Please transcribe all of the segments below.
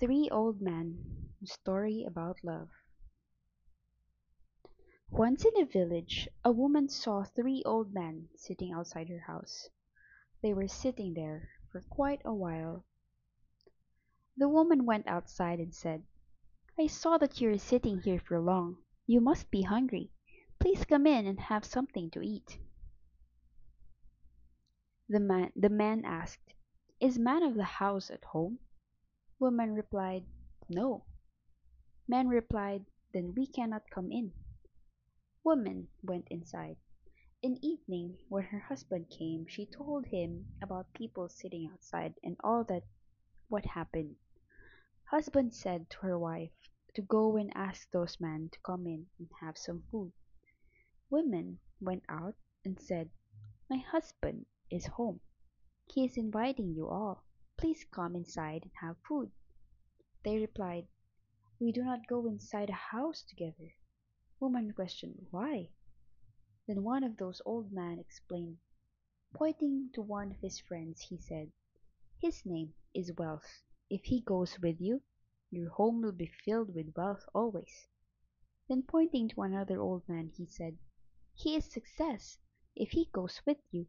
Three Old Men, a Story About Love. Once in a village, a woman saw three old men sitting outside her house. They were sitting there for quite a while. The woman went outside and said, "I saw that you are sitting here for long. You must be hungry. Please come in and have something to eat." The man asked, "Is man of the house at home?" Woman replied, "No." Man replied, "Then we cannot come in." Woman went inside. In evening, when her husband came, she told him about people sitting outside and all that what happened. Husband said to her wife to go and ask those men to come in and have some food. Woman went out and said, "My husband is home. He is inviting you all. Please come inside and have food." They replied, "We do not go inside a house together." Woman questioned, "Why?" Then one of those old men explained. Pointing to one of his friends, he said, "His name is Wealth. If he goes with you, your home will be filled with wealth always." Then pointing to another old man, he said, "He is Success. If he goes with you,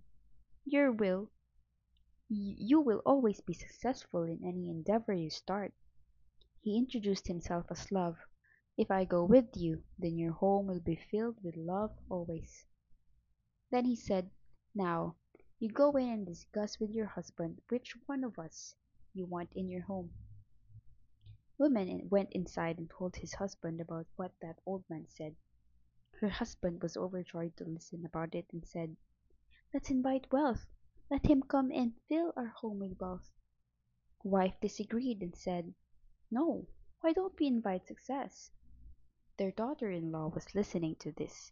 you will always be successful in any endeavor you start." He introduced himself as Love. "If I go with you, then your home will be filled with love always." Then he said, "Now, you go in and discuss with your husband which one of us you want in your home." Woman went inside and told his husband about what that old man said. Her husband was overjoyed to listen about it and said, "Let's invite Wealth. Let him come and fill our home with wealth." Wife disagreed and said, "No, why don't we invite Success?" Their daughter-in-law was listening to this.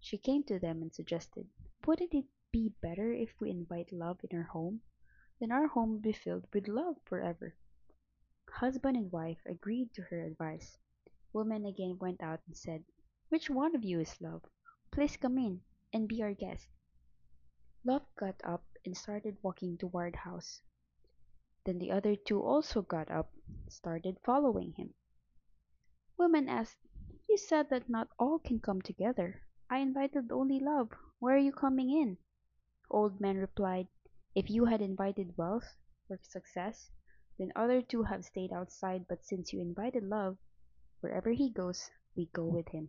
She came to them and suggested, "Wouldn't it be better if we invite Love in our home? Then our home will be filled with love forever." Husband and wife agreed to her advice. Woman again went out and said, "Which one of you is Love? Please come in and be our guest." Love got up and started walking toward house. Then the other two also got up and started following him. Woman asked, "You said that not all can come together. I invited only Love. Where are you coming in?" Old man replied, "If you had invited Wealth or Success, then other two have stayed outside, but since you invited Love, wherever he goes, we go with him."